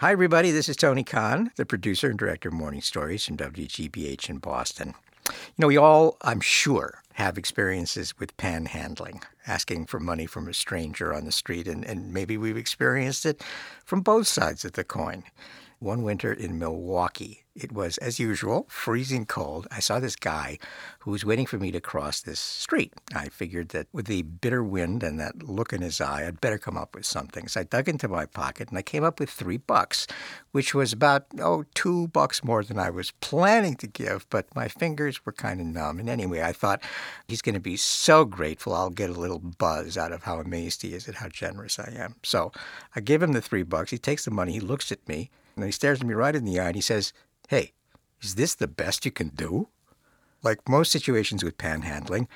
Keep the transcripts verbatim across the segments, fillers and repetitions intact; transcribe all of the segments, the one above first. Hi, everybody. This is Tony Kahn, the producer and director of Morning Stories from W G B H in Boston. You know, we all, I'm sure, have experiences with panhandling, asking for money from a stranger on the street, and, and maybe we've experienced it from both sides of the coin. One winter in Milwaukee, it was, as usual, freezing cold. I saw this guy who was waiting for me to cross this street. I figured that with the bitter wind and that look in his eye, I'd better come up with something. So I dug into my pocket, and I came up with three bucks, which was about, oh, two bucks more than I was planning to give, but my fingers were kind of numb. And anyway, I thought, he's going to be so grateful. I'll get a little buzz out of how amazed he is at how generous I am. So I give him the three bucks. He takes the money. He looks at me. And he stares at me right in the eye and he says, "Hey, is this the best you can do?" Like most situations with panhandling,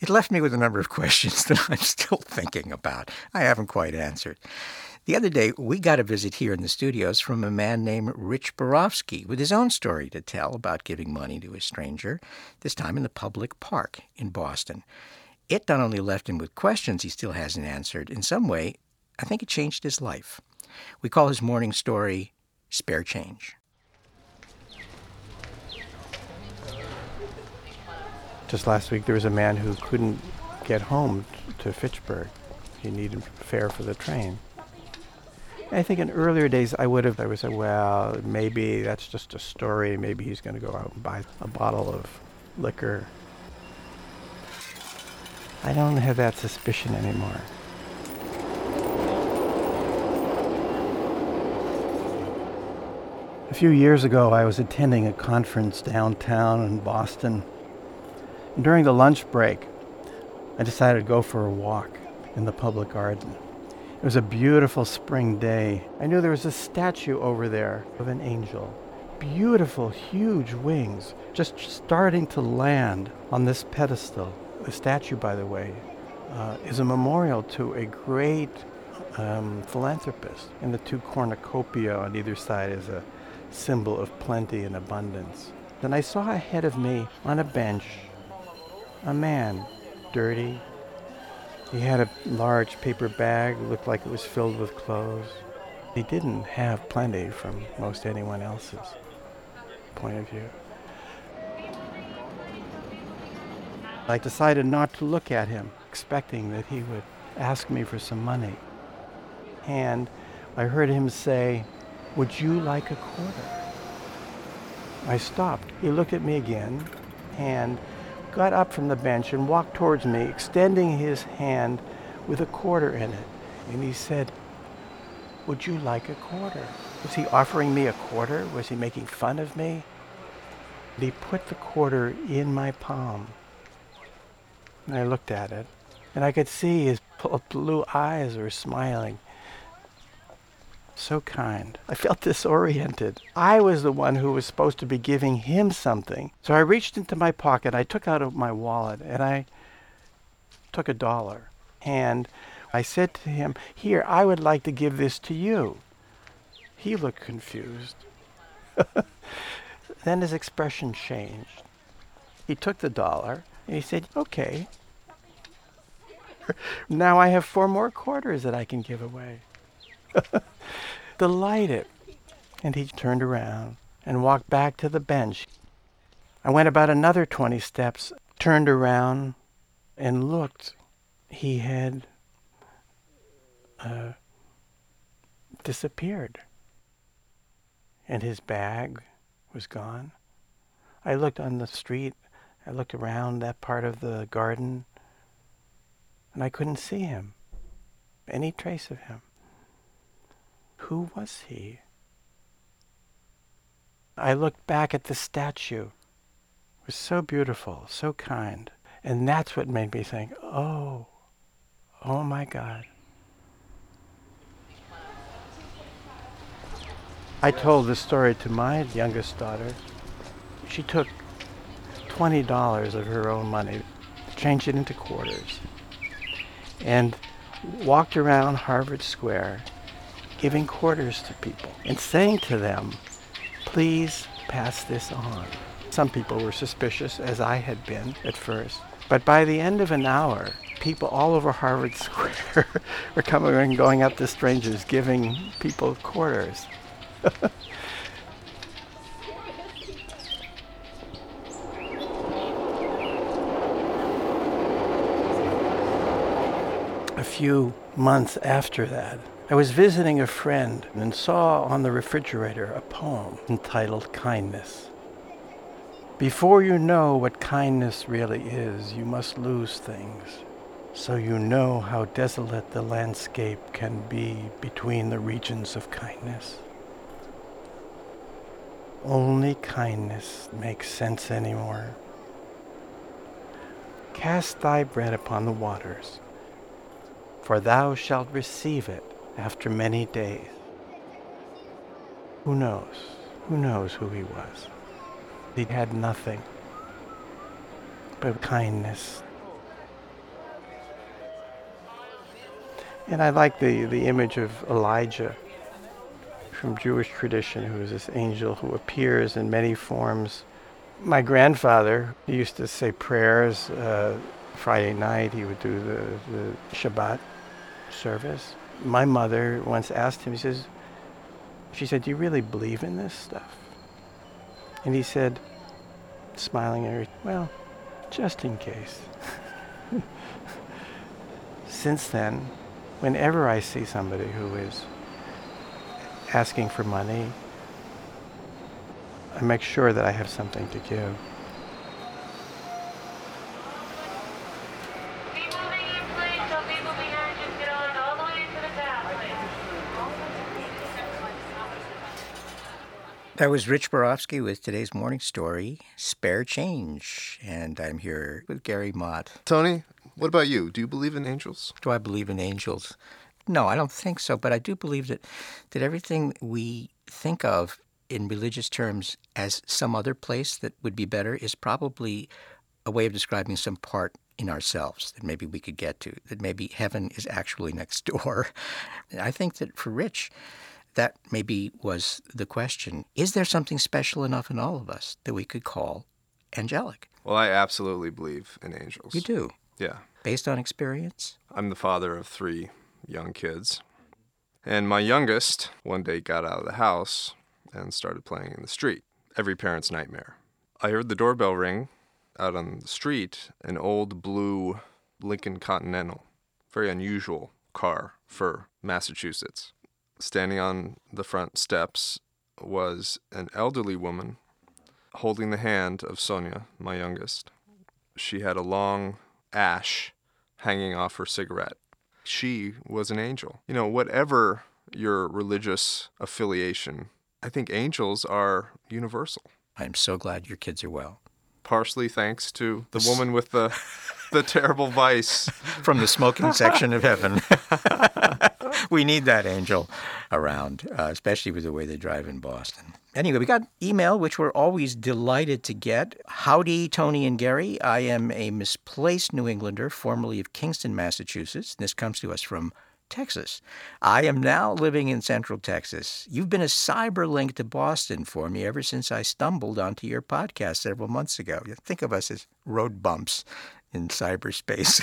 it left me with a number of questions that I'm still thinking about. I haven't quite answered. The other day, we got a visit here in the studios from a man named Rich Borofsky with his own story to tell about giving money to a stranger, this time in the public park in Boston. It not only left him with questions he still hasn't answered, in some way, I think it changed his life. We call his morning story Spare Change. Just last week there was a man who couldn't get home to Fitchburg. He needed fare for the train. And I think in earlier days I would have, I would say, well, maybe that's just a story. Maybe he's going to go out and buy a bottle of liquor. I don't have that suspicion anymore. A few years ago, I was attending a conference downtown in Boston. And during the lunch break, I decided to go for a walk in the public garden. It was a beautiful spring day. I knew there was a statue over there of an angel. Beautiful, huge wings, just starting to land on this pedestal. The statue, by the way, uh, is a memorial to a great um, philanthropist. And the two cornucopia on either side is a symbol of plenty and abundance. Then I saw ahead of me on a bench a man, dirty. He had a large paper bag, looked like it was filled with clothes. He didn't have plenty from most anyone else's point of view. I decided not to look at him, expecting that he would ask me for some money. And I heard him say, "Would you like a quarter?" I stopped. He looked at me again and got up from the bench and walked towards me, extending his hand with a quarter in it. And he said, "Would you like a quarter?" Was he offering me a quarter? Was he making fun of me? And he put the quarter in my palm. And I looked at it, and I could see his blue eyes were smiling. So kind. I felt disoriented. I was the one who was supposed to be giving him something. So I reached into my pocket, I took out of my wallet, and I took a dollar. And I said to him, "Here, I would like to give this to you." He looked confused. Then his expression changed. He took the dollar, and he said, "Okay. Now I have four more quarters that I can give away." Delighted. And he turned around and walked back to the bench. I went about another twenty steps, turned around and looked. He had uh, disappeared. And his bag was gone. I looked on the street. I looked around that part of the garden. And I couldn't see him. Any trace of him. Who was he? I looked back at the statue. It was so beautiful, so kind. And that's what made me think, oh, oh my God. I told this story to my youngest daughter. She took twenty dollars of her own money, changed it into quarters, and walked around Harvard Square giving quarters to people and saying to them, "Please pass this on." Some people were suspicious, as I had been at first. But by the end of an hour, people all over Harvard Square were coming and going up to strangers, giving people quarters. A few months after that, I was visiting a friend and saw on the refrigerator a poem entitled Kindness. Before you know what kindness really is, you must lose things, so you know how desolate the landscape can be between the regions of kindness. Only kindness makes sense anymore. Cast thy bread upon the waters, for thou shalt receive it after many days. Who knows? Who knows who he was? He had nothing but kindness. And I like the, the image of Elijah from Jewish tradition, who is this angel who appears in many forms. My grandfather, he used to say prayers uh, Friday night. He would do the, the Shabbat service. My mother once asked him, he says, she said, "Do you really believe in this stuff?" And he said, smiling at her, "Well, just in case." Since then, whenever I see somebody who is asking for money, I make sure that I have something to give. That was Rich Borofsky with today's morning story, Spare Change. And I'm here with Gary Mott. Tony, what about you? Do you believe in angels? Do I believe in angels? No, I don't think so. But I do believe that, that everything we think of in religious terms as some other place that would be better is probably a way of describing some part in ourselves that maybe we could get to, that maybe heaven is actually next door. And I think that for Rich, that maybe was the question. Is there something special enough in all of us that we could call angelic? Well, I absolutely believe in angels. You do? Yeah. Based on experience? I'm the father of three young kids. And my youngest one day got out of the house and started playing in the street. Every parent's nightmare. I heard the doorbell ring out on the street, an old blue Lincoln Continental, very unusual car for Massachusetts. Standing on the front steps was an elderly woman holding the hand of Sonia, my youngest. She had a long ash hanging off her cigarette. She was an angel. You know, whatever your religious affiliation, I think angels are universal. I'm so glad your kids are well. Partially thanks to the woman with the the terrible vice. From the smoking section of heaven. We need that angel around, uh, especially with the way they drive in Boston. Anyway, we got email, which we're always delighted to get. Howdy, Tony and Gary. I am a misplaced New Englander, formerly of Kingston, Massachusetts. This comes to us from Texas. I am now living in Central Texas. You've been a cyber link to Boston for me ever since I stumbled onto your podcast several months ago. Think of us as road bumps in cyberspace.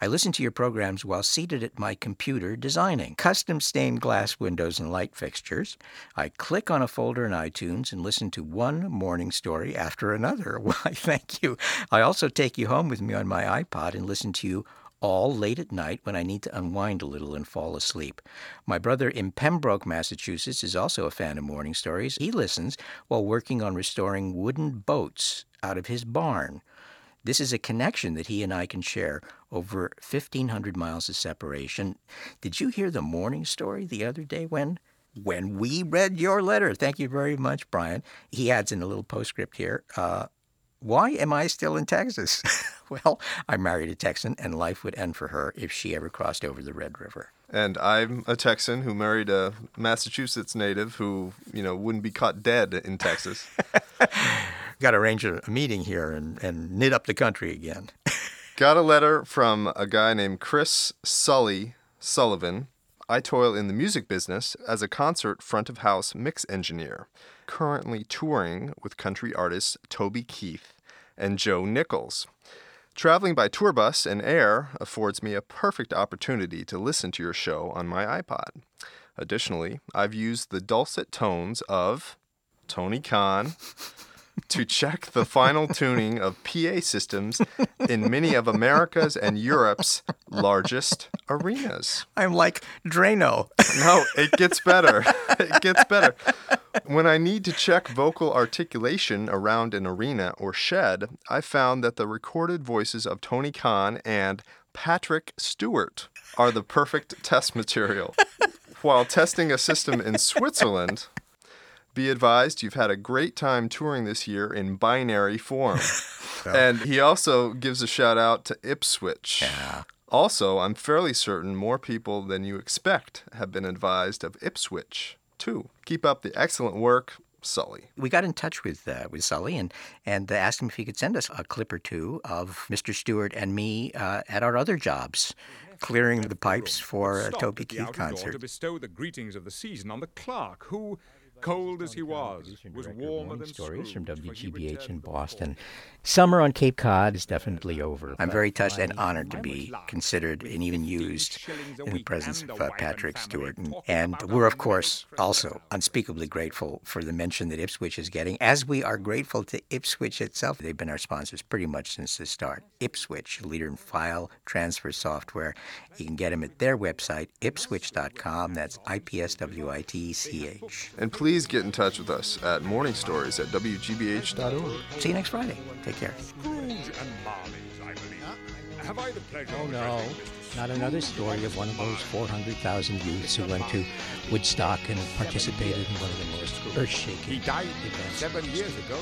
I listen to your programs while seated at my computer designing custom stained glass windows and light fixtures. I click on a folder in iTunes and listen to one morning story after another. Why, thank you. I also take you home with me on my iPod and listen to you all late at night when I need to unwind a little and fall asleep. My brother in Pembroke, Massachusetts, is also a fan of morning stories. He listens while working on restoring wooden boats out of his barn. This is a connection that he and I can share over fifteen hundred miles of separation. Did you hear the morning story the other day when when we read your letter? Thank you very much, Brian. He adds in a little postscript here, uh, why am I still in Texas? Well, I married a Texan, and life would end for her if she ever crossed over the Red River. And I'm a Texan who married a Massachusetts native who, you know, wouldn't be caught dead in Texas. Got to arrange a meeting here and, and knit up the country again. Got a letter from a guy named Chris Sully Sullivan. I toil in the music business as a concert front of house mix engineer, currently touring with country artists Toby Keith and Joe Nichols. Traveling by tour bus and air affords me a perfect opportunity to listen to your show on my iPod. Additionally, I've used the dulcet tones of Tony Kahn to check the final tuning of P A systems in many of America's and Europe's largest arenas. I'm like Drano. No, it gets better. It gets better. When I need to check vocal articulation around an arena or shed, I found that the recorded voices of Tony Kahn and Patrick Stewart are the perfect test material. While testing a system in Switzerland... Be advised, you've had a great time touring this year in binary form. Yeah. And he also gives a shout out to Ipswitch. Yeah. Also, I'm fairly certain more people than you expect have been advised of Ipswitch, too. Keep up the excellent work, Sully. We got in touch with uh, with Sully and, and uh, asked him if he could send us a clip or two of Mister Stewart and me uh, at our other jobs, clearing the pipes for a Toby Keith concert. To bestow the greetings of the season on the clerk, who... Cold as he was, was warmer than stories from W G B H in Boston. Summer on Cape Cod is definitely over. I'm very touched and honored to be considered and even used in the presence of uh, Patrick Stewart. And, and we're, of course, also unspeakably grateful for the mention that Ipswitch is getting, as we are grateful to Ipswitch itself. They've been our sponsors pretty much since the start. Ipswitch, leader in file transfer software. You can get them at their website, ipswitch dot com. That's I P S W I T C H. And please Please get in touch with us at morning stories at w g b h dot org. See you next Friday. Take care. Scrooge and Marley's, I believe. Have I the pleasure of... Oh, no. Not another story of one of those four hundred thousand youths who went to Woodstock and participated in one of the most earth-shaking events. He died seven years ago.